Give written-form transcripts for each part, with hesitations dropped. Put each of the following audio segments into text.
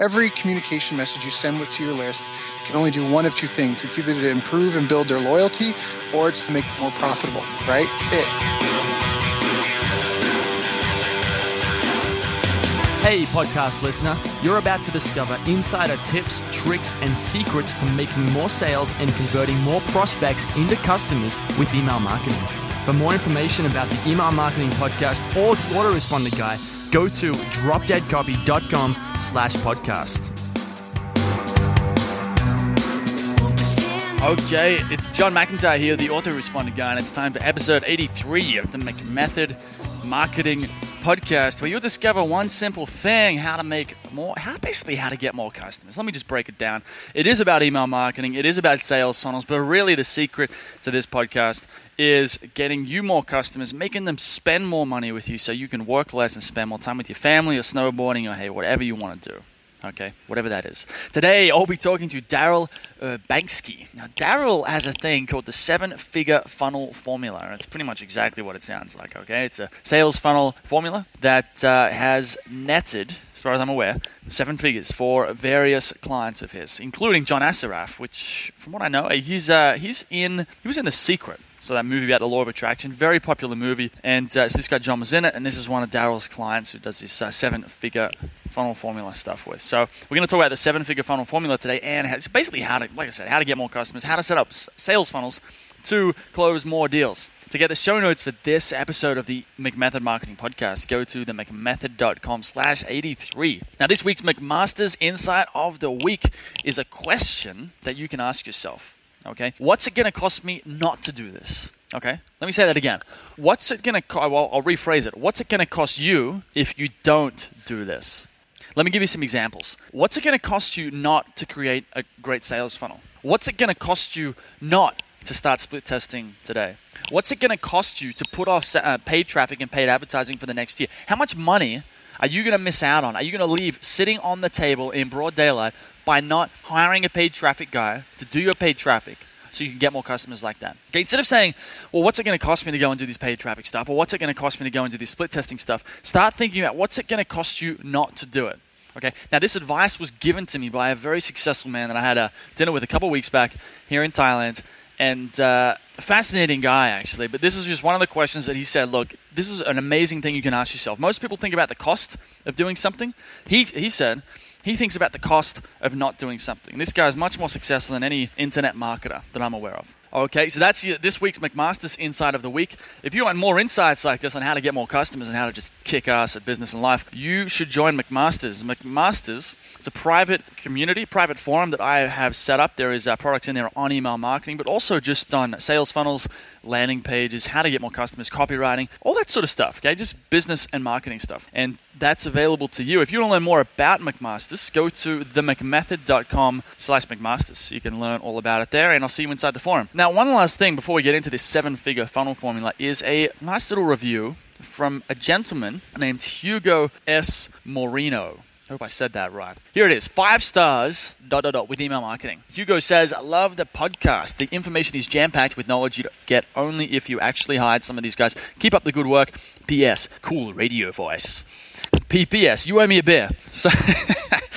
Every communication message you send with to your list can only do one of two things. It's either to improve and build their loyalty, or it's to make it more profitable, right? It's it. Hey, podcast listener. You're about to discover insider tips, tricks, and secrets to making more sales and converting more prospects into customers with email marketing. For more information about the Email Marketing Podcast or the Autoresponder Guide, go to dropdeadcopy.com/podcast. Okay, it's John McIntyre here, the Autoresponder Guy, and it's time for episode 83 of the McMethod Marketing Podcast, where you'll discover one simple thing, how to get more customers. Let me just break it down. It is about email marketing, it is about sales funnels, but really the secret to this podcast is getting you more customers, making them spend more money with you so you can work less and spend more time with your family or snowboarding or, hey, whatever you want to do. Okay, whatever that is. Today, I'll be talking to Daryl Urbanski. Now, Daryl has a thing called the 7-Figure Funnel Formula, and it's pretty much exactly what it sounds like, okay? It's a sales funnel formula that has netted, as far as I'm aware, 7 figures for various clients of his, including John Assaraf, which, from what I know, he was in The Secret. So that movie about the law of attraction, very popular movie. And so this guy John was in it, and this is one of Daryl's clients who does this 7-figure funnel formula stuff with. So we're going to talk about the 7-figure funnel formula today, and it's basically how to get more customers, how to set up sales funnels to close more deals. To get the show notes for this episode of the McMethod Marketing Podcast, go to themcmethod.com/83. Now, this week's McMasters Insight of the Week is a question that you can ask yourself. Okay, what's it going to cost me not to do this? Okay, let me say that again. What's it going to cost? Well, I'll rephrase it. What's it going to cost you if you don't do this? Let me give you some examples. What's it going to cost you not to create a great sales funnel? What's it going to cost you not to start split testing today? What's it going to cost you to put off paid traffic and paid advertising for the next year? How much money are you going to miss out on? Are you going to leave sitting on the table in broad daylight by not hiring a paid traffic guy to do your paid traffic so you can get more customers like that? Okay, instead of saying, well, what's it going to cost me to go and do this paid traffic stuff? Or what's it going to cost me to go and do this split testing stuff? Start thinking about what's it going to cost you not to do it. Okay, now this advice was given to me by a very successful man that I had a dinner with a couple weeks back here in Thailand. And a fascinating guy, actually. But this is just one of the questions that he said, look, this is an amazing thing you can ask yourself. Most people think about the cost of doing something. He said, he thinks about the cost of not doing something. This guy is much more successful than any internet marketer that I'm aware of. Okay, so that's this week's McMaster's Insight of the Week. If you want more insights like this on how to get more customers and how to just kick ass at business and life, you should join McMaster's. McMaster's, it's a private community, private forum that I have set up. There is products in there on email marketing, but also just on sales funnels, landing pages, how to get more customers, copywriting, all that sort of stuff, okay? Just business and marketing stuff. And that's available to you. If you want to learn more about McMaster's, go to themcmethod.com/McMaster's. You can learn all about it there, and I'll see you inside the forum. Now, one last thing before we get into this 7-figure funnel formula is a nice little review from a gentleman named Hugo S. Moreno. I hope I said that right. Here it is. 5 stars, ... with email marketing. Hugo says, I love the podcast. The information is jam-packed with knowledge you get only if you actually hired some of these guys. Keep up the good work. P.S. Cool radio voice. P.P.S. You owe me a beer. So...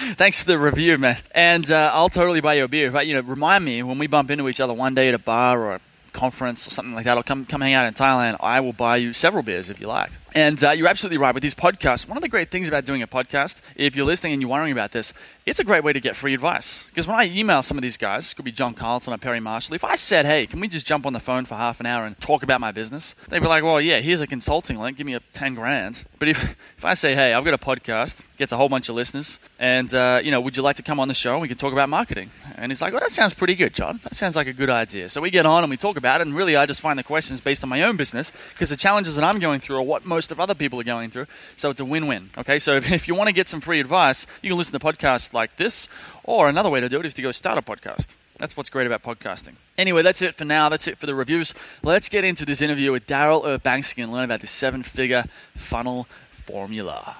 Thanks for the review, man. And I'll totally buy you a beer. But, remind me when we bump into each other one day at a bar or a conference or something like that, or come hang out in Thailand, I will buy you several beers if you like. And you're absolutely right. With these podcasts, one of the great things about doing a podcast, if you're listening and you're wondering about this, it's a great way to get free advice. Because when I email some of these guys, it could be John Carlton or Perry Marshall, if I said, hey, can we just jump on the phone for half an hour and talk about my business? They'd be like, well, yeah, here's a consulting link. Give me $10,000. But if I say, hey, I've got a podcast, gets a whole bunch of listeners, and, would you like to come on the show and we can talk about marketing? And it's like, well, that sounds pretty good, John. That sounds like a good idea. So we get on and we talk about it, and really I just find the questions based on my own business because the challenges that I'm going through are what most of other people are going through. So it's a win-win, okay? So if you want to get some free advice, you can listen to podcasts like this, or another way to do it is to go start a podcast. That's what's great about podcasting. Anyway, that's it for now. That's it for the reviews. Let's get into this interview with Daryl Urbanski and learn about the 7-figure funnel formula.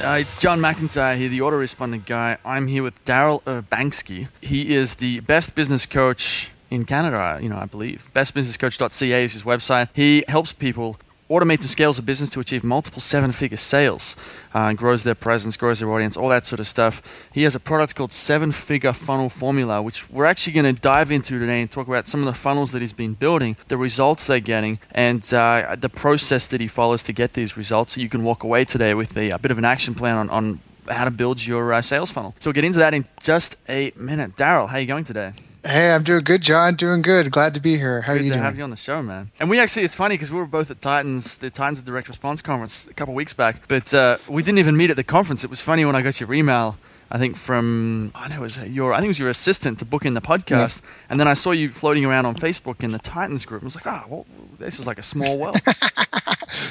It's John McIntyre here, the autorespondent guy. I'm here with Daryl Urbanski. He is the best business coach in Canada, I believe. Bestbusinesscoach.ca is his website. He helps people automates and scales a business to achieve multiple seven-figure sales and grows their presence, grows their audience, all that sort of stuff. He has a product called Seven Figure Funnel Formula, which we're actually going to dive into today and talk about some of the funnels that he's been building, the results they're getting, and the process that he follows to get these results. So you can walk away today with a bit of an action plan on how to build your sales funnel. So we'll get into that in just a minute. Daryl, how are you going today? Hey, I'm doing good, John. Doing good. Glad to be here. How are you doing? Good to have you on the show, man. And we actually, it's funny because we were both at Titans, the Titans of Direct Response Conference a couple of weeks back, but we didn't even meet at the conference. It was funny when I got your email, I think from, I think it was your assistant to book in the podcast. Yeah. And then I saw you floating around on Facebook in the Titans group. I was like, well, this is like a small world.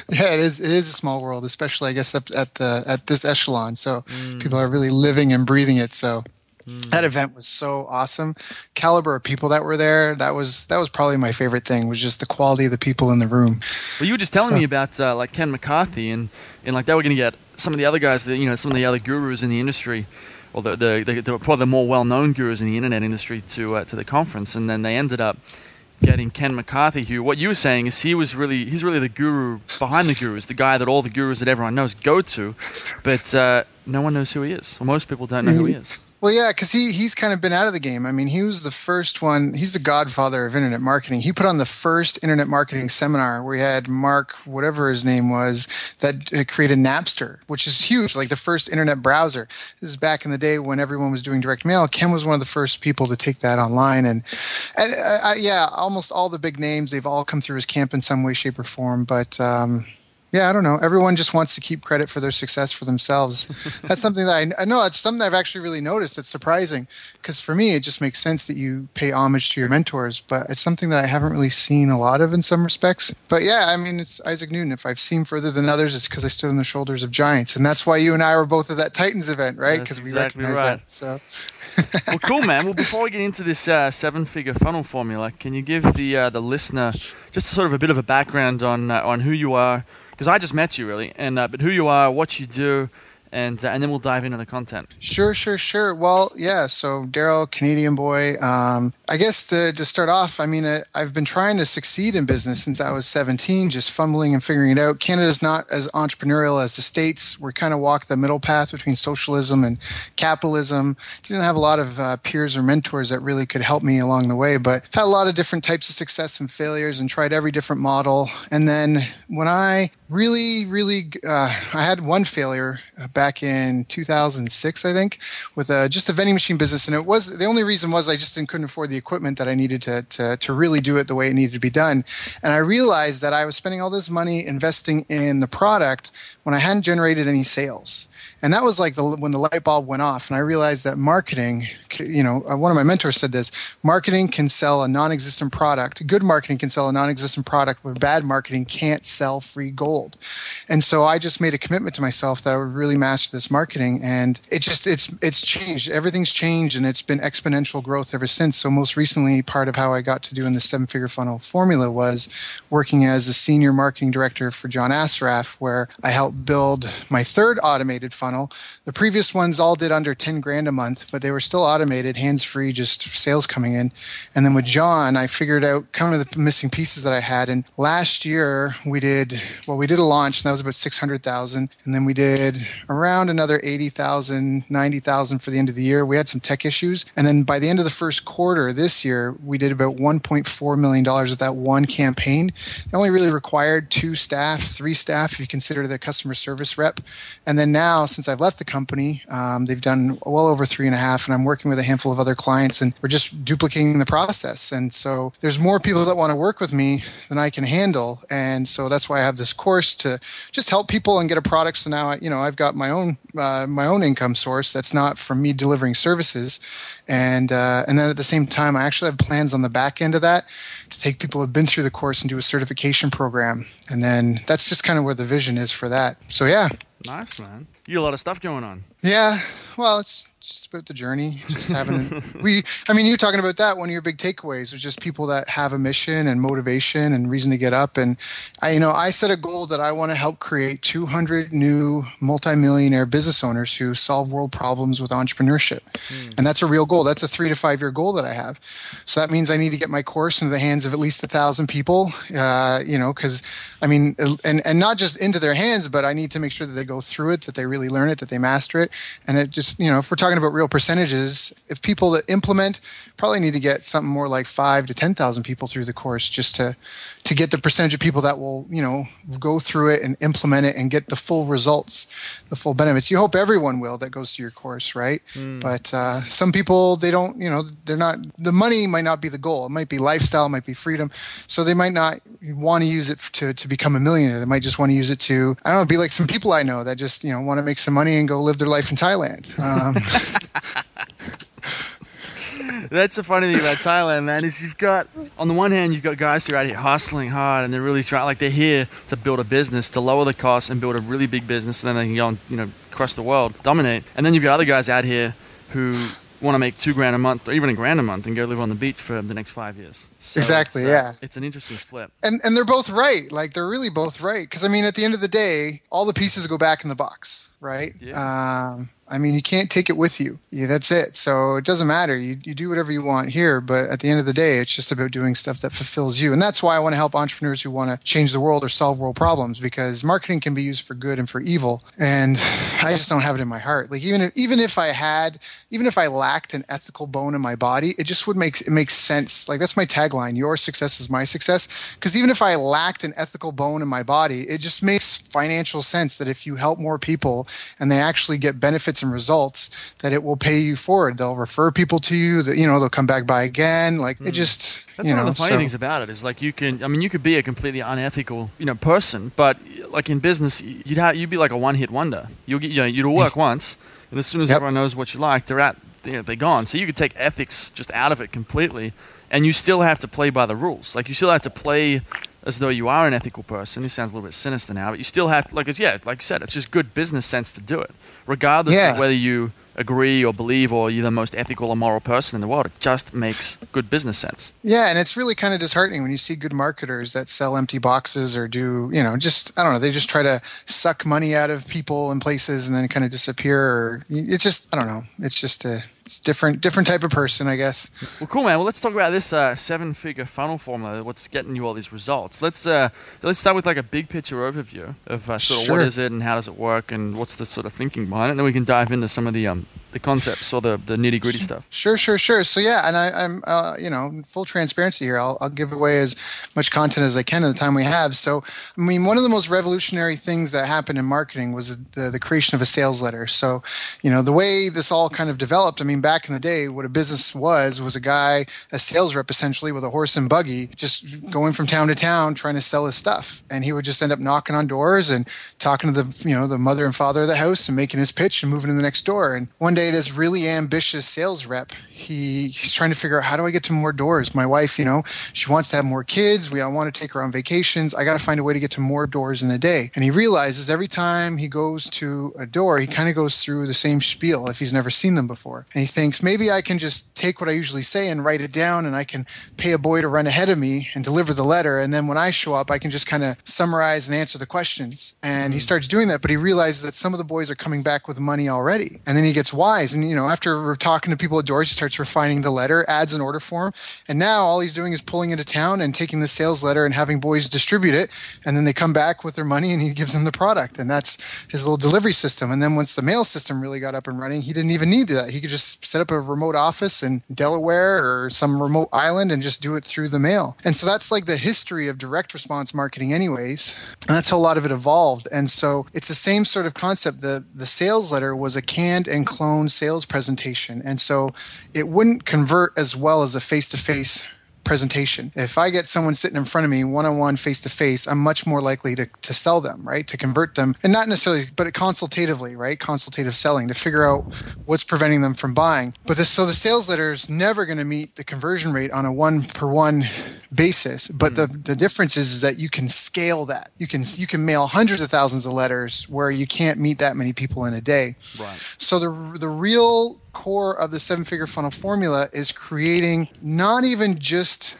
Yeah, it is a small world, especially I guess up at this echelon. So people are really living and breathing it. So that event was so awesome. Caliber of people that were there, that was probably my favorite thing, was just the quality of the people in the room. Well, you were just telling me about like Ken McCarthy and like that we're going to get some of the other guys, that, you know, some of the other gurus in the industry, or the probably the more well-known gurus in the internet industry to the conference. And then they ended up getting Ken McCarthy, who, what you were saying is he's really the guru behind the gurus, the guy that all the gurus that everyone knows go to, but no one knows who he is. Well, most people don't know who he is. Well, yeah, because he's kind of been out of the game. I mean, he was the first one. He's the godfather of internet marketing. He put on the first internet marketing seminar where he had Mark, whatever his name was, that created Napster, which is huge, like the first internet browser. This is back in the day when everyone was doing direct mail. Ken was one of the first people to take that online. And almost all the big names, they've all come through his camp in some way, shape, or form. But yeah, I don't know. Everyone just wants to keep credit for their success for themselves. That's something that I know. That's something that I've actually really noticed. It's surprising because for me, it just makes sense that you pay homage to your mentors. But it's something that I haven't really seen a lot of in some respects. But yeah, I mean, it's Isaac Newton. If I've seen further than others, it's because I stood on the shoulders of giants, and that's why you and I were both at that Titans event, right? Because exactly we recognize that. So. Well, cool, man. Well, before we get into this seven-figure funnel formula, can you give the listener just sort of a bit of a background on who you are? Because I just met you, really, and but who you are, what you do, and then we'll dive into the content. Sure. Well, yeah, so Daryl, Canadian boy. I guess to start off, I mean, I've been trying to succeed in business since I was 17, just fumbling and figuring it out. Canada's not as entrepreneurial as the States. We're kind of walk the middle path between socialism and capitalism. Didn't have a lot of peers or mentors that really could help me along the way, but I've had a lot of different types of success and failures and tried every different model. And then when I I had one failure back in 2006, I think, with just a vending machine business. And it was, the only reason was I just couldn't afford the equipment that I needed to really do it the way it needed to be done. And I realized that I was spending all this money investing in the product when I hadn't generated any sales. And that was like when the light bulb went off, and I realized that marketing, you know, one of my mentors said this, marketing can sell a non-existent product. Good marketing can sell a non-existent product, but bad marketing can't sell free gold. And so I just made a commitment to myself that I would really master this marketing, and it's changed. Everything's changed, and it's been exponential growth ever since. So most recently, part of how I got to doing the seven-figure funnel formula was working as the senior marketing director for John Assaraf, where I helped build my third automated funnel. The previous ones all did under 10 grand a month, but they were still automated, hands-free, just sales coming in. And then with John, I figured out kind of the missing pieces that I had. And last year we did a launch, and that was about 600,000. And then we did around another 80,000, 90,000 for the end of the year. We had some tech issues. And then by the end of the first quarter this year, we did about $1.4 million with that one campaign. It only really required three staff, if you consider the customer service rep. And then now, since I've left the company, they've done well over 3.5, and I'm working with a handful of other clients, and we're just duplicating the process. And so there's more people that want to work with me than I can handle, and so that's why I have this course to just help people and get a product. So now, I've got my own income source that's not from me delivering services, and then at the same time, I actually have plans on the back end of that to take people who've been through the course and do a certification program, and then that's just kind of where the vision is for that. So yeah, nice, man. You got a lot of stuff going on. Yeah. Well, it's just about the journey. Just having I mean, you're talking about that. One of your big takeaways was just people that have a mission and motivation and reason to get up. And I set a goal that I want to help create 200 new multimillionaire business owners who solve world problems with entrepreneurship. And that's a real goal. That's a 3 to 5 year goal that I have. So that means I need to get my course into the hands of at least 1,000 people. Because I mean, and not just into their hands, but I need to make sure that they go through it, that they really learn it, that they master it, and it just if we're talking about real percentages, if people that implement probably need to get something more like 5 to 10,000 people through the course just to get the percentage of people that will, go through it and implement it and get the full results, the full benefits. You hope everyone will that goes through your course, right? But some people, they don't, they're not, the money might not be the goal. It might be lifestyle, it might be freedom. So they might not want to use it to become a millionaire. They might just want to use it to, be like some people I know that just, want to make some money and go live their life in Thailand. That's the funny thing about Thailand, man, is you've got, on the one hand, you've got guys who are out here hustling hard and they're really trying, they're here to build a business, to lower the cost and build a really big business, and then they can go and, across the world, dominate. And then you've got other guys out here who want to make $2,000 a month or even $1,000 a month and go live on the beach for the next 5 years. So exactly, it's an interesting split. And they're both right. They're really both right. Because, at the end of the day, all the pieces go back in the box, right? Yeah. You can't take it with you. Yeah, that's it. So it doesn't matter. You do whatever you want here, but at the end of the day, it's just about doing stuff that fulfills you. And that's why I want to help entrepreneurs who want to change the world or solve world problems, because marketing can be used for good and for evil. And I just don't have it in my heart. Even if I lacked an ethical bone in my body, it just would make sense. That's my tagline: your success is my success. Because even if I lacked an ethical bone in my body, it just makes financial sense that if you help more people and they actually get benefits and results, that it will pay you forward. They'll refer people to you, that they'll come back by again. That's one of the funny things about it is you could be a completely unethical person, but in business you'd be like a one hit wonder. You'd work once, and as soon as everyone knows what you like, they're gone. So you could take ethics just out of it completely, and you still have to play by the rules. You still have to play as though you are an ethical person. This sounds a little bit sinister now, but you still have to, like you said, it's just good business sense to do it. Regardless of whether you agree or believe or you're the most ethical or moral person in the world, it just makes good business sense. Yeah, and it's really kind of disheartening when you see good marketers that sell empty boxes or do, they just try to suck money out of people and places and then kind of disappear. It's just a... It's different type of person, I guess. Well, cool, man. Well, let's talk about this 7-figure funnel formula. What's getting you all these results? Let's start with a big picture overview of what is it and how does it work and what's the sort of thinking behind it, and then we can dive into some of the concepts or the nitty gritty stuff. Sure. So yeah, and I'm full transparency here. I'll give away as much content as I can in the time we have. So one of the most revolutionary things that happened in marketing was the creation of a sales letter. So the way this all kind of developed. Back in the day, what a business was a guy, a sales rep essentially, with a horse and buggy, just going from town to town trying to sell his stuff. And he would just end up knocking on doors and talking to the mother and father of the house and making his pitch and moving to the next door. And one day, this really ambitious sales rep, he's trying to figure out, how do I get to more doors? My wife, she wants to have more kids. I want to take her on vacations. I got to find a way to get to more doors in a day. And he realizes every time he goes to a door, he kind of goes through the same spiel if he's never seen them before. And he thinks, maybe I can just take what I usually say and write it down, and I can pay a boy to run ahead of me and deliver the letter. And then when I show up, I can just kind of summarize and answer the questions. And he starts doing that, but he realizes that some of the boys are coming back with money already. And then he gets wise. And, after we're talking to people at doors, he starts refining the letter, adds an order form. And now all he's doing is pulling into town and taking the sales letter and having boys distribute it. And then they come back with their money and he gives them the product. And that's his little delivery system. And then once the mail system really got up and running, he didn't even need that. He could just set up a remote office in Delaware or some remote island and just do it through the mail. And so that's the history of direct response marketing anyways. And that's how a lot of it evolved. And so it's the same sort of concept. The sales letter was a canned and cloned sales presentation. And so it wouldn't convert as well as a face-to-face presentation. If I get someone sitting in front of me one-on-one, face-to-face, I'm much more likely to sell them, right? To convert them, and not necessarily, but consultatively, right? Consultative selling, to figure out what's preventing them from buying. But so the sales letter is never going to meet the conversion rate on a one-per-one basis. But the difference is that you can scale that. You can mail hundreds of thousands of letters where you can't meet that many people in a day. Right. So the real core of the 7-figure funnel formula is creating not even just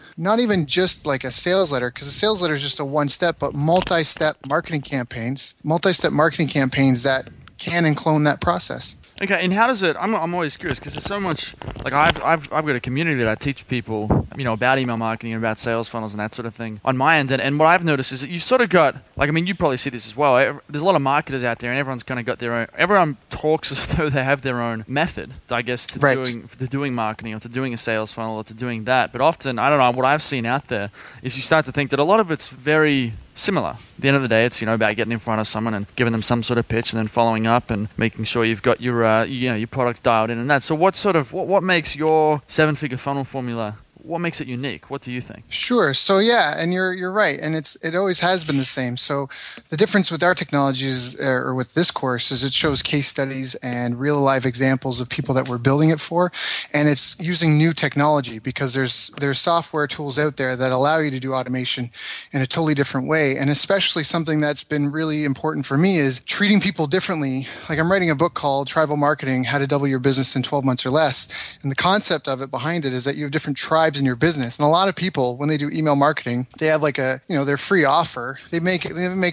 like a sales letter, because a sales letter is just a one step, but multi-step marketing campaigns that can and clone that process. Okay, and how does it? I'm always curious, because there's so much. Like I've got a community that I teach people, you know, about email marketing and about sales funnels and that sort of thing on my end. And what I've noticed is that you've sort of got, like, I mean, you probably see this as well. There's a lot of marketers out there, and everyone's kind of got their own. Everyone talks as though they have their own method, I guess, to right. doing marketing, or to doing a sales funnel, or to doing that. But often, I don't know, what I've seen out there is you start to think that a lot of it's very similar. At the end of the day, it's, you know, about getting in front of someone and giving them some sort of pitch, and then following up and making sure you've got your your product dialed in and that. So what makes your 7-figure funnel formula? What makes it unique? What do you think? Sure. So yeah, and you're right, and it always has been the same. So the difference with our technologies or with this course is it shows case studies and real life examples of people that we're building it for, and it's using new technology, because there's software tools out there that allow you to do automation in a totally different way. And especially something that's been really important for me is treating people differently. Like, I'm writing a book called Tribal Marketing: How to Double Your Business in 12 Months or Less, and the concept of it behind it is that you have different tribes in your business. And a lot of people, when they do email marketing, they have like a, you know, their free offer. They make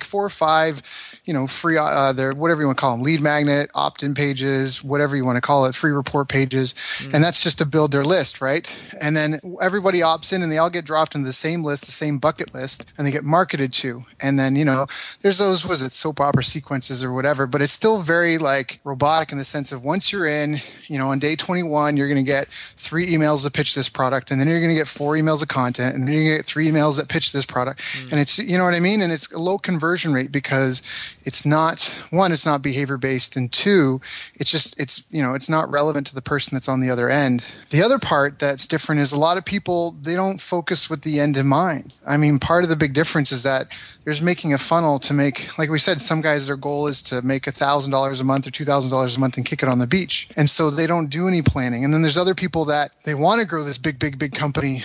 4 or 5, you know, free, their, whatever you want to call them, lead magnet, opt-in pages, whatever you want to call it, free report pages. And that's just to build their list, right? And then everybody opts in and they all get dropped into the same list, the same bucket list, and they get marketed to. And then, you know, there's those, what is it, soap opera sequences or whatever, but it's still very like robotic in the sense of once you're in, you know, on day 21, you're going to get 3 emails to pitch this product, and then you're going to get 4 emails of content, and then you're going to get 3 emails that pitch this product. And it's, you know what I mean? And it's a low conversion rate because it's not, one, it's not behavior-based, and 2, it's just, it's, you know, it's not relevant to the person that's on the other end. The other part that's different is a lot of people, they don't focus with the end in mind. I mean, part of the big difference is that there's making a funnel to make, like we said, some guys, their goal is to make $1,000 a month or $2,000 a month and kick it on the beach. And so they don't do any planning. And then there's other people that they want to grow this big company,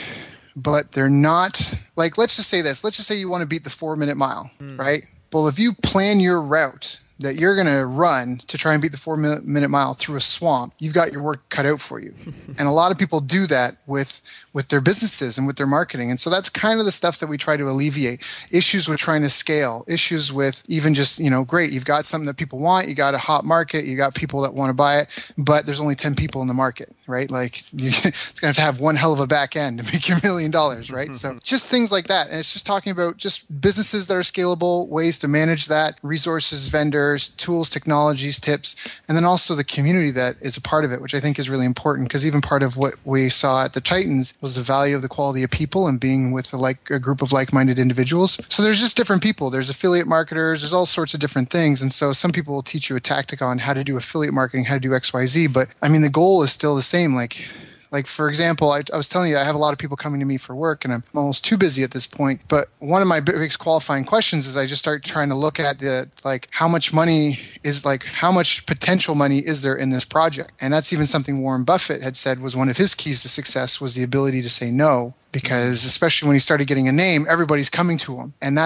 but they're not, like, let's just say this. Let's just say you want to beat the 4-minute mile, right? Well, if you plan your route that you're going to run to try and beat the 4-minute mile through a swamp, you've got your work cut out for you. And a lot of people do that with their businesses and with their marketing. And so that's kind of the stuff that we try to alleviate. Issues with trying to scale, issues with even just, you know, great, you've got something that people want, you got a hot market, you got people that want to buy it, but there's only 10 people in the market, right? Like, it's going to have one hell of a back end to make your $1 million, right? So just things like that. And it's just talking about just businesses that are scalable, ways to manage that, resources, vendors, tools, technologies, tips, and then also the community that is a part of it, which I think is really important, because even part of what we saw at the Titans was the value of the quality of people and being with a group of like-minded individuals. So there's just different people. There's affiliate marketers. There's all sorts of different things. And so some people will teach you a tactic on how to do affiliate marketing, how to do X, Y, Z. But I mean, the goal is still the same. Like for example, I was telling you, I have a lot of people coming to me for work, and I'm almost too busy at this point. But one of my biggest qualifying questions is I just start trying to look at how much potential money is there in this project? And that's even something Warren Buffett had said was one of his keys to success, was the ability to say no. Because especially when he started getting a name, everybody's coming to him. And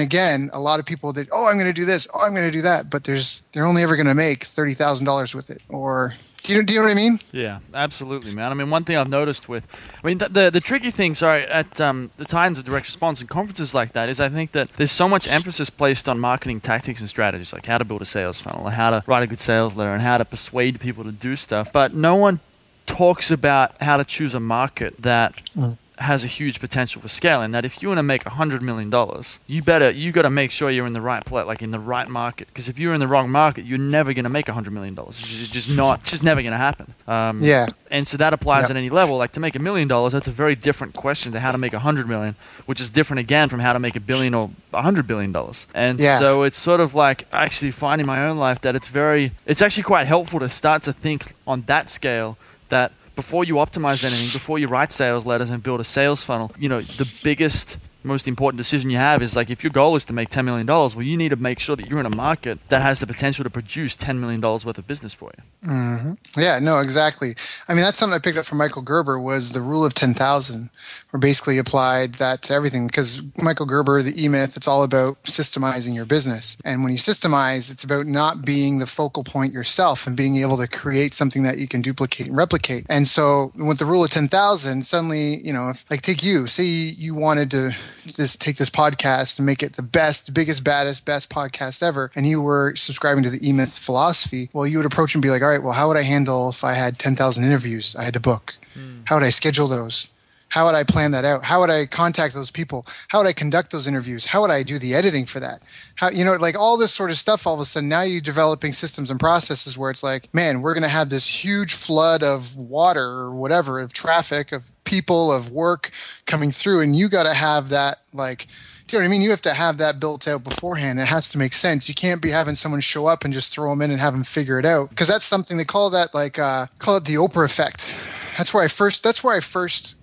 again, a lot of people did, oh, I'm going to do this, oh, I'm going to do that. But they're only ever going to make $30,000 with it, or... Do you know what I mean? Yeah, absolutely, man. I mean, one thing I've noticed the tricky thing, at the Titans of direct response and conferences like that is I think that there's so much emphasis placed on marketing tactics and strategies, like how to build a sales funnel, or how to write a good sales letter, and how to persuade people to do stuff. But no one talks about how to choose a market that... has a huge potential for scaling. That if you want to make $100 million, you got to make sure you're in the right place, like in the right market. Because if you're in the wrong market, you're never going to make $100 million. It's just never going to happen. Yeah. And so that applies at any level. Like to make $1 million, that's a very different question to how to make $100 million, which is different again from how to make $1 billion or $100 billion. And so it's sort of like actually finding my own life that it's actually quite helpful to start to think on that scale. That before you optimize anything, before you write sales letters and build a sales funnel, you know, the biggest, most important decision you have is like, if your goal is to make $10 million, well, you need to make sure that you're in a market that has the potential to produce $10 million worth of business for you. Mm-hmm. Yeah, no, exactly. I mean, that's something I picked up from Michael Gerber, was the rule of 10,000, or basically applied that to everything, because Michael Gerber, the E-Myth, it's all about systemizing your business. And when you systemize, it's about not being the focal point yourself and being able to create something that you can duplicate and replicate. And so with the rule of 10,000, suddenly, you know, if, like take you, say you wanted to just take this podcast and make it the best, biggest, baddest, best podcast ever, and you were subscribing to the E-Myth philosophy, well, you would approach and be like, all right, well, how would I handle if I had 10,000 interviews I had to book? How would I schedule those? How would I plan that out? How would I contact those people? How would I conduct those interviews? How would I do the editing for that? How, you know, like all this sort of stuff, all of a sudden, now you're developing systems and processes where it's like, man, we're going to have this huge flood of water or whatever, of traffic, of people, of work coming through. And you got to have that, like, do you know what I mean? You have to have that built out beforehand. It has to make sense. You can't be having someone show up and just throw them in and have them figure it out. Because that's something they call that, like, call it the Oprah effect. That's where I first,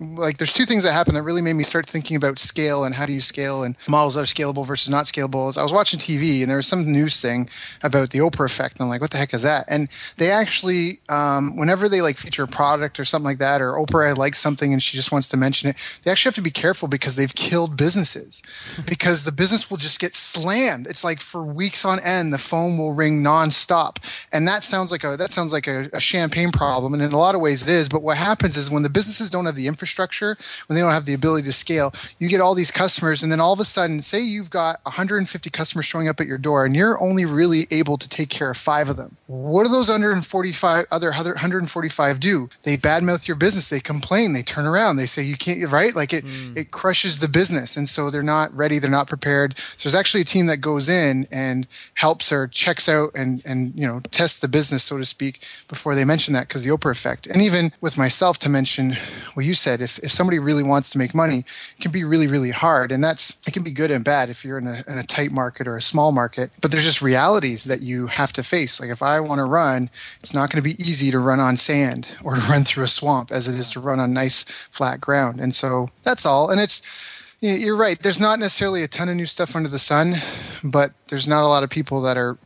like, there's two things that happened that really made me start thinking about scale and how do you scale and models that are scalable versus not scalable. I was watching TV and there was some news thing about the Oprah effect. And I'm like, what the heck is that? And they actually, whenever they like feature a product or something like that, or Oprah likes something and she just wants to mention it, they actually have to be careful because they've killed businesses because the business will just get slammed. It's like for weeks on end, the phone will ring nonstop. And that sounds like a champagne problem. And in a lot of ways it is. But what happens is when the businesses don't have the infrastructure, when they don't have the ability to scale, you get all these customers, and then all of a sudden, say you've got 150 customers showing up at your door and you're only really able to take care of 5 of them. What do those 145 do? They badmouth your business. They complain. They turn around. They say you can't, right? Like it crushes the business. And so they're not ready. They're not prepared. So there's actually a team that goes in and helps or checks out and you know, tests the business, so to speak, before they mention that, because the Oprah effect. And even with myself to mention what you said, if somebody really wants to make money, it can be really, really hard. And it can be good and bad if you're in a tight market or a small market. But there's just realities that you have to face. Like if I want to run, it's not going to be easy to run on sand or to run through a swamp as it is to run on nice flat ground. And so that's all. And it's, you're right. There's not necessarily a ton of new stuff under the sun, but there's not a lot of people that are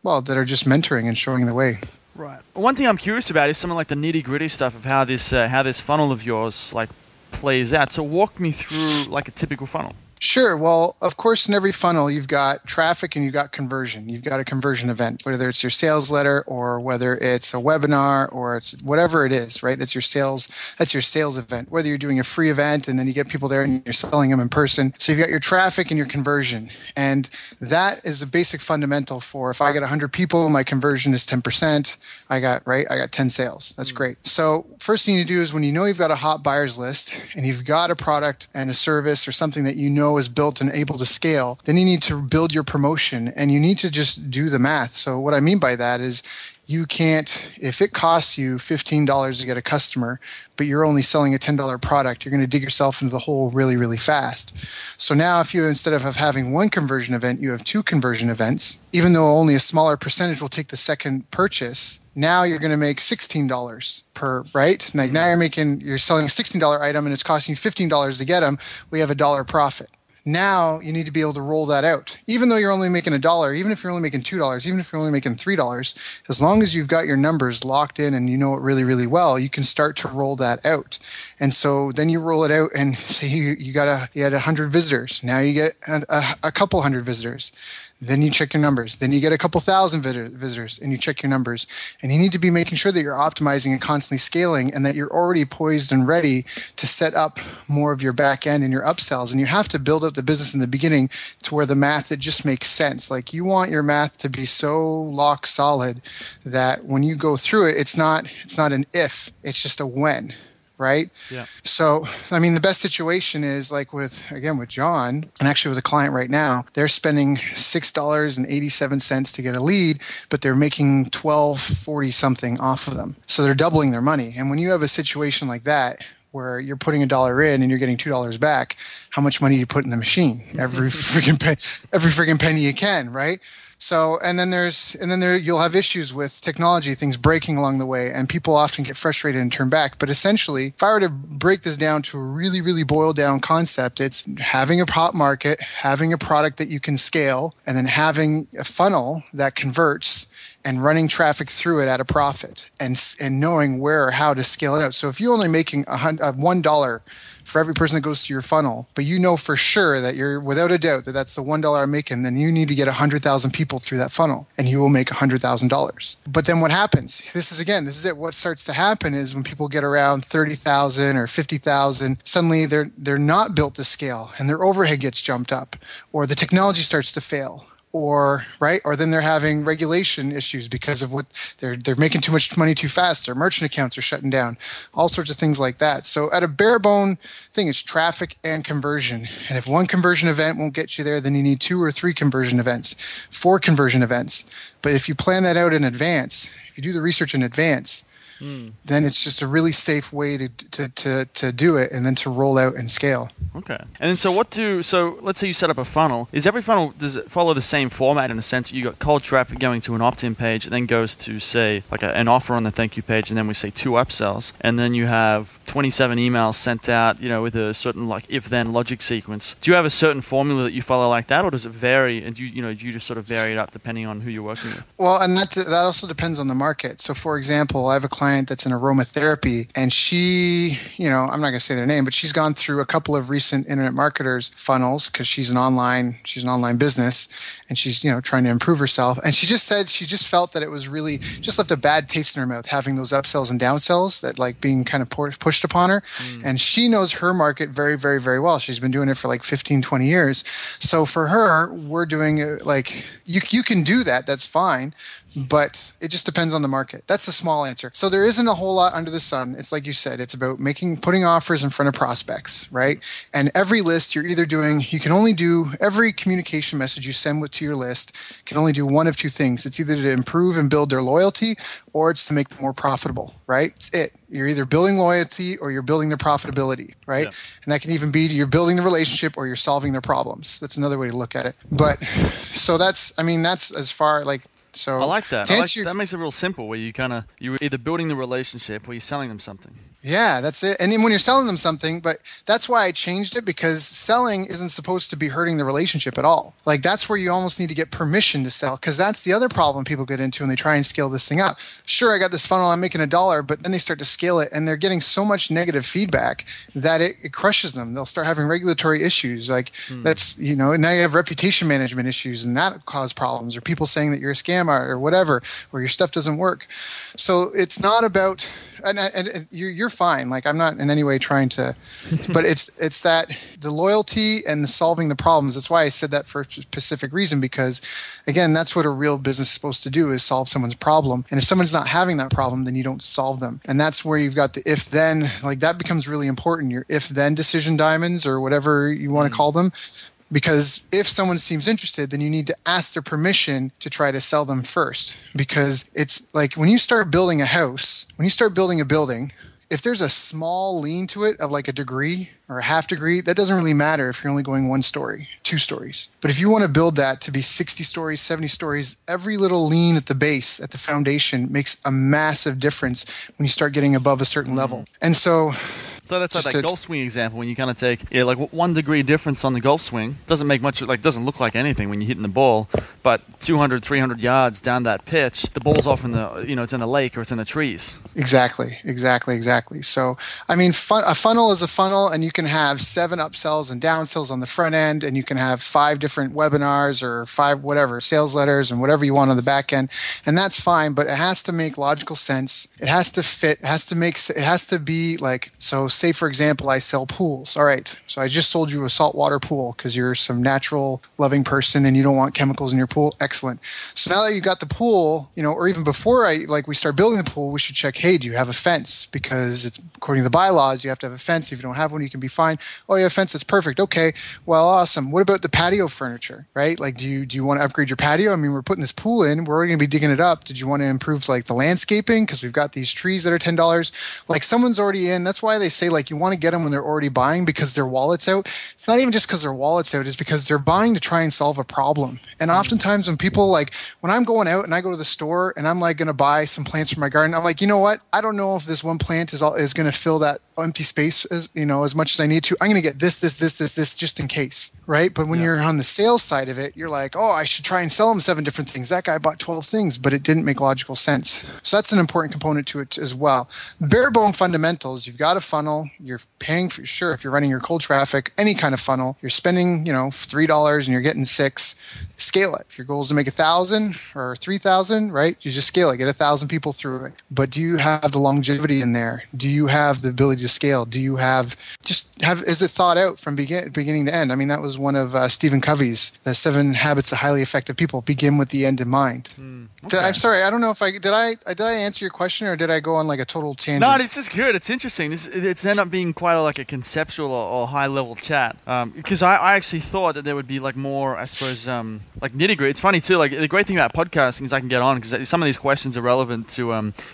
just mentoring and showing the way. Right. One thing I'm curious about is something like the nitty-gritty stuff of how this funnel of yours like plays out. So walk me through like a typical funnel. Sure. Well, of course, in every funnel, you've got traffic and you've got conversion. You've got a conversion event, whether it's your sales letter or whether it's a webinar or it's whatever it is, right? That's your sales event, whether you're doing a free event and then you get people there and you're selling them in person. So you've got your traffic and your conversion. And that is a basic fundamental for if I get 100 people, my conversion is 10%. I got 10 sales. That's great. So first thing you do is when you know you've got a hot buyers list and you've got a product and a service or something that you know is built and able to scale, then you need to build your promotion and you need to just do the math. So what I mean by that is you can't, if it costs you $15 to get a customer, but you're only selling a $10 product, you're going to dig yourself into the hole really, really fast. So now if you, instead of having one conversion event, you have 2 conversion events, even though only a smaller percentage will take the second purchase, now you're going to make $16 per, right? Like now you're selling a $16 item and it's costing you $15 to get them. We have a dollar profit. Now you need to be able to roll that out. Even though you're only making $1, even if you're only making $2, even if you're only making $3, as long as you've got your numbers locked in and you know it really, really well, you can start to roll that out. And so then you roll it out and say you had 100 visitors. Now you get a couple hundred visitors. Then you check your numbers. Then you get a couple thousand visitors and you check your numbers. And you need to be making sure that you're optimizing and constantly scaling and that you're already poised and ready to set up more of your back end and your upsells. And you have to build up the business in the beginning to where the math, it just makes sense. Like you want your math to be so lock solid that when you go through it, it's not an if, it's just a when. Right? Yeah. So, I mean, the best situation is like with John and actually with a client right now, they're spending $6.87 to get a lead, but they're making $12.40 something off of them. So they're doubling their money. And when you have a situation like that, where you're putting $1 in and you're getting $2 back, how much money do you put in the machine? Every freaking penny you can, right? So, and then you'll have issues with technology, things breaking along the way, and people often get frustrated and turn back. But essentially, if I were to break this down to a really, really boiled down concept, it's having a hot market, having a product that you can scale, and then having a funnel that converts and running traffic through it at a profit, and knowing where or how to scale it up. So if you're only making $1 for every person that goes through your funnel, but you know for sure that you're without a doubt that that's the $1 I'm making, then you need to get 100,000 people through that funnel, and you will make $100,000. But then what happens? This is it. What starts to happen is when people get around 30,000 or 50,000, suddenly they're not built to scale, and their overhead gets jumped up, or the technology starts to fail. Or then they're having regulation issues because of what they're making too much money too fast. Their merchant accounts are shutting down, all sorts of things like that. So at a bare bone thing, it's traffic and conversion. And if one conversion event won't get you there, then you need 2 or 3 conversion events, 4 conversion events. But if you plan that out in advance, if you do the research in advance, then it's just a really safe way to do it, and then to roll out and scale. Okay. And so let's say you set up a funnel. Is every funnel, does it follow the same format in the sense that you got cold traffic going to an opt-in page, and then goes to, say, like an offer on the thank you page, and then we say 2 upsells, and then you have 27 emails sent out, with a certain like if-then logic sequence. Do you have a certain formula that you follow like that, or does it vary? And do you just sort of vary it up depending on who you're working with? Well, and that also depends on the market. So, for example, I have a client that's in aromatherapy, and she, I'm not going to say their name, but she's gone through a couple of recent internet marketers funnels because she's an online business, and she's, trying to improve herself. And she just said she just felt that it was really just left a bad taste in her mouth having those upsells and downsells that like being kind of pushed upon her. And she knows her market very, very, very well. She's been doing it for like 15, 20 years. So for her, we're doing it like you can do that. That's fine. But it just depends on the market. That's the small answer. So there isn't a whole lot under the sun. It's like you said, it's about putting offers in front of prospects, right? And every list you're either doing, you can only do every communication message you send to your list can only do one of 2 things. It's either to improve and build their loyalty, or it's to make them more profitable, right? It's it. You're either building loyalty or you're building their profitability, right? Yeah. And that can even be you're building the relationship or you're solving their problems. That's another way to look at it. But so that's as far like. So I like that. That makes it real simple where you're either building the relationship or you're selling them something. Yeah, that's it. And then when you're selling them something, but that's why I changed it, because selling isn't supposed to be hurting the relationship at all. Like that's where you almost need to get permission to sell, because that's the other problem people get into when they try and scale this thing up. Sure, I got this funnel, I'm making $1, but then they start to scale it and they're getting so much negative feedback that it crushes them. They'll start having regulatory issues. Like that's, now you have reputation management issues, and that cause problems, or people saying that you're a scammer or whatever, or your stuff doesn't work. So it's not about... And you're fine. Like I'm not in any way trying to, but it's that the loyalty and the solving the problems. That's why I said that for a specific reason, because again, that's what a real business is supposed to do, is solve someone's problem. And if someone's not having that problem, then you don't solve them. And that's where you've got the if then, like that becomes really important. Your if then decision diamonds, or whatever you want to call them. Because if someone seems interested, then you need to ask their permission to try to sell them first. Because it's like when you start building a house, when you start building a building, if there's a small lean to it of like a degree or a half degree, that doesn't really matter if you're only going 1 story, 2 stories. But if you want to build that to be 60 stories, 70 stories, every little lean at the base, at the foundation, makes a massive difference when you start getting above a certain level. And so that's like that golf swing example, when you kind of take like 1 degree difference on the golf swing doesn't make much, like doesn't look like anything when you're hitting the ball, but 200, 300 yards down that pitch, the ball's off in the it's in the lake or it's in the trees. Exactly. So I mean, a funnel is a funnel, and you can have 7 upsells and downsells on the front end, and you can have 5 different webinars or 5 whatever sales letters and whatever you want on the back end, and that's fine. But it has to make logical sense. It has to fit. It has to be like so. Say, for example, I sell pools. All right. So I just sold you a saltwater pool because you're some natural loving person and you don't want chemicals in your pool. Excellent. So now that you got the pool, or even before we start building the pool, we should check, hey, do you have a fence? Because it's according to the bylaws, you have to have a fence. If you don't have one, you can be fined. Oh, you have a fence. That's perfect. Okay. Well, awesome. What about the patio furniture, right? Like, do you want to upgrade your patio? I mean, we're putting this pool in. We're already going to be digging it up. Did you want to improve like the landscaping? Because we've got these trees that are $10. Like someone's already in. That's why they say say like you want to get them when they're already buying because their wallet's out. It's not even just because their wallet's out. It's because they're buying to try and solve a problem. And oftentimes when people like, when I'm going out and I go to the store and I'm like going to buy some plants for my garden, I'm like, you know what? I don't know if this one plant is going to fill that empty space as much as I need to. I'm going to get this just in case, right? But when you're on the sales side of it, you're like, oh, I should try and sell them 7 different things. That guy bought 12 things, but it didn't make logical sense. So that's an important component to it as well. Bare bone fundamentals, you've got a funnel, you're paying for sure if you're running your cold traffic, any kind of funnel, you're spending, $3 and you're getting $6. Scale it. If your goal is to make 1,000 or 3,000, right? You just scale it. Get 1,000 people through it. But do you have the longevity in there? Do you have the ability to scale? Do you have? Is it thought out from beginning to end? I mean, that was one of Stephen Covey's The Seven Habits of Highly Effective People. Begin with the end in mind. Okay. I'm sorry. I don't know if did I answer your question or did I go on like a total tangent? No, this is good. It's interesting. It's ended up being quite like a conceptual or high level chat because I actually thought that there would be like more, I suppose. Like nitty gritty. It's funny too. Like the great thing about podcasting is I can get on because some of these questions are relevant to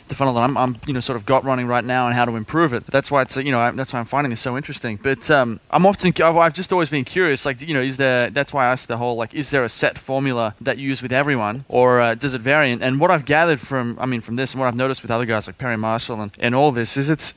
the funnel that I'm sort of got running right now and how to improve it. That's why it's that's why I'm finding this so interesting. But I've just always been curious. Like is there? That's why I asked the whole is there a set formula that you use with everyone or does it vary? And what I've gathered from this and what I've noticed with other guys like Perry Marshall and all this is it's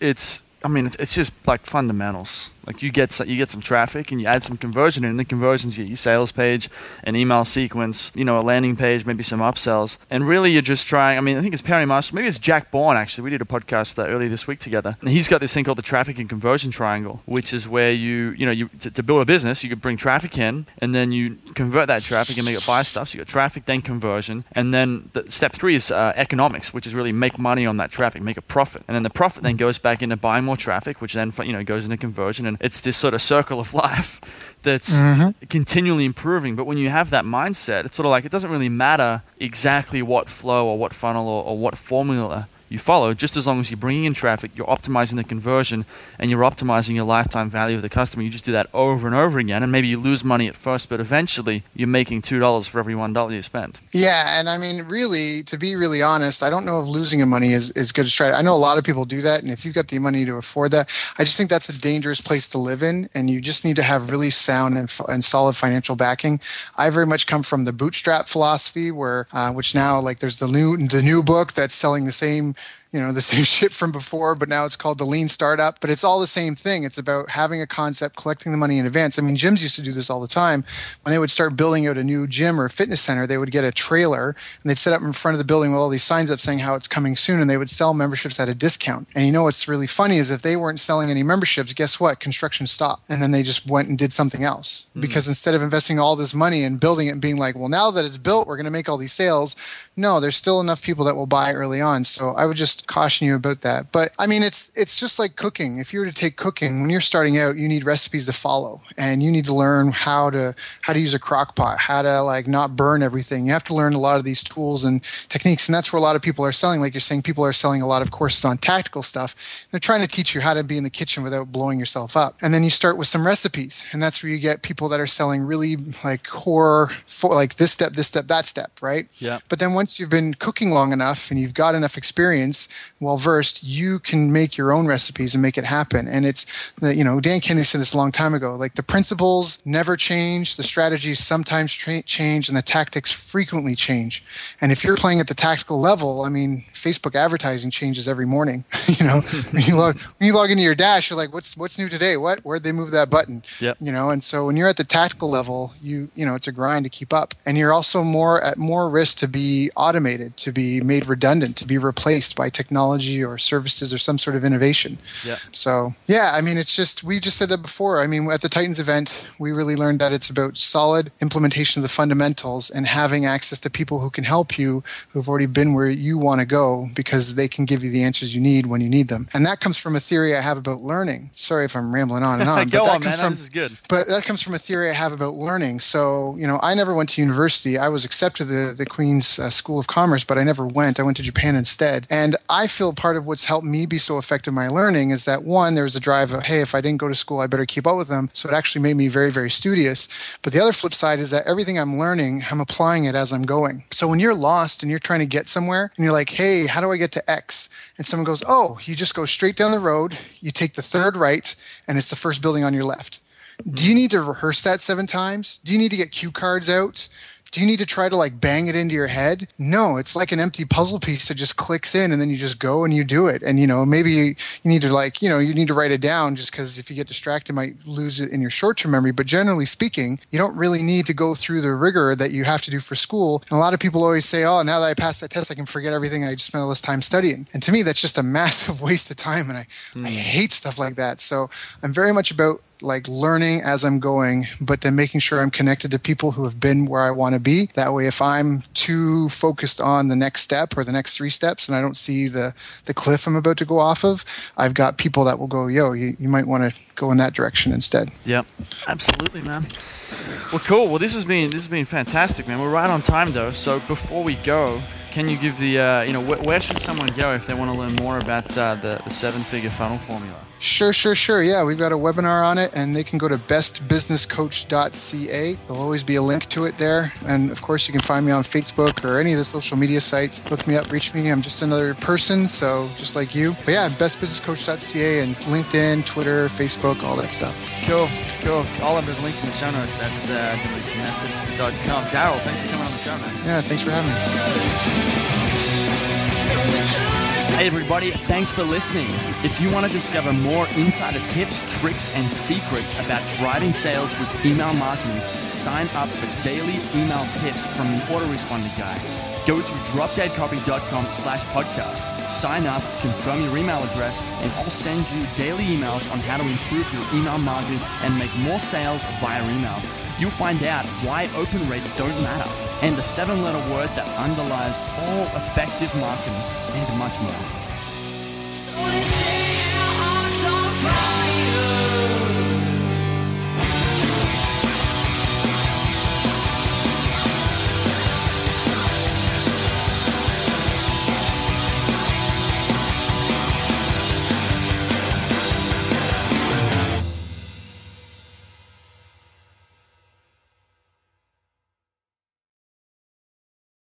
just like fundamentals. Like you get some traffic and you add some conversion in, and the conversions get your sales page, an email sequence, a landing page, maybe some upsells. And really you're just trying, I think it's Perry Marshall, maybe it's Jack Bourne actually. We did a podcast earlier this week together. And he's got this thing called the traffic and conversion triangle, which is where to build a business, you could bring traffic in and then you convert that traffic and make it buy stuff. So you got traffic, then conversion. And then step 3 is economics, which is really make money on that traffic, make a profit. And then the profit then goes back into buying more traffic, which then, goes into conversion. And it's this sort of circle of life that's continually improving. But when you have that mindset, it's sort of like it doesn't really matter exactly what flow or what funnel or what formula you follow, just as long as you're bringing in traffic, you're optimizing the conversion, and you're optimizing your lifetime value of the customer. You just do that over and over again, and maybe you lose money at first, but eventually you're making $2 for every $1 you spend. Yeah, and really, to be really honest, I don't know if losing money is good a strategy. I know a lot of people do that, and if you've got the money to afford that, I just think that's a dangerous place to live in, and you just need to have really sound and solid financial backing. I very much come from the bootstrap philosophy, where which now there's the new book that's selling the same. The same shit from before, but now it's called the Lean Startup, but it's all the same thing. It's about having a concept, collecting the money in advance. Gyms used to do this all the time. When they would start building out a new gym or fitness center, they would get a trailer and they'd set up in front of the building with all these signs up saying how it's coming soon, and they would sell memberships at a discount. And what's really funny is if they weren't selling any memberships, guess what? Construction stopped. And then they just went and did something else. Mm-hmm. Because instead of investing all this money and building it and being like, well, now that it's built, we're going to make all these sales. No, there's still enough people that will buy early on. So I would just caution you about that. But it's just like cooking. If you were to take cooking, when you're starting out, you need recipes to follow, and you need to learn how to use a crock pot, how to not burn everything. You have to learn a lot of these tools and techniques, and that's where a lot of people are selling. Like you're saying, people are selling a lot of courses on tactical stuff. They're trying to teach you how to be in the kitchen without blowing yourself up. And then you start with some recipes, and that's where you get people that are selling really core this step, that step, right? Yeah. But then once you've been cooking long enough and you've got enough experience, well versed, you can make your own recipes and make it happen. And it's Dan Kennedy said this a long time ago, the principles never change, the strategies sometimes change, and the tactics frequently change. And if you're playing at the tactical level, Facebook advertising changes every morning. When you log into your dash, you're like, what's new today? Where'd they move that button? Yep. And so when you're at the tactical level, it's a grind to keep up. And you're also more risk to be automated, to be made redundant, to be replaced by technology or services or some sort of innovation. Yeah. So yeah, we just said that before. At the Titans event, we really learned that it's about solid implementation of the fundamentals and having access to people who can help you, who've already been where you want to go, because they can give you the answers you need when you need them. And that comes from a theory I have about learning. Sorry if I'm rambling on and on. Go on, man. This is good. But that comes from a theory I have about learning. So, I never went to university. I was accepted to the Queen's School of Commerce, but I never went. I went to Japan instead. And I feel part of what's helped me be so effective in my learning is that, one, there was a drive of, hey, if I didn't go to school, I better keep up with them. So it actually made me very, very studious. But the other flip side is that everything I'm learning, I'm applying it as I'm going. So when you're lost and you're trying to get somewhere and you're like, hey, how do I get to X? And someone goes, oh, you just go straight down the road, you take the third right, and it's the first building on your left. Do you need to rehearse that 7 times? Do you need to get cue cards out? Do you need to try to like bang it into your head? No, it's like an empty puzzle piece that just clicks in and then you just go and you do it. And, you know, maybe you need to like, you know, you need to write it down just because if you get distracted, you might lose it in your short-term memory. But generally speaking, you don't really need to go through the rigor that you have to do for school. And a lot of people always say, oh, now that I passed that test, I can forget everything I just spent all this time studying. And to me, that's just a massive waste of time. And I hate stuff like that. So I'm very much about like learning as I'm going, but then making sure I'm connected to people who have been where I want to be. That way, if I'm too focused on the next step or the next 3 steps and I don't see the cliff I'm about to go off of, I've got people that will go, yo, you might want to go in that direction instead. Yeah, absolutely, man. Well, cool. Well, this has been fantastic, man. We're right on time, though. So before we go, can you give the, where should someone go if they want to learn more about the 7-figure funnel formula? Sure. Yeah, we've got a webinar on it, and they can go to bestbusinesscoach.ca. There'll always be a link to it there. And, of course, you can find me on Facebook or any of the social media sites. Look me up, reach me. I'm just another person, so just like you. But, yeah, bestbusinesscoach.ca and LinkedIn, Twitter, Facebook, all that stuff. Cool. All of those links in the show notes at McMethod.com. Daryl, thanks for coming on the show, man. Yeah, thanks for having me. Hey everybody, thanks for listening. If you want to discover more insider tips, tricks, and secrets about driving sales with email marketing, sign up for daily email tips from the autoresponder guy. Go to dropdeadcopy.com/podcast, sign up, confirm your email address, and I'll send you daily emails on how to improve your email marketing and make more sales via email. You'll find out why open rates don't matter and the 7-letter word that underlies all effective marketing and much more.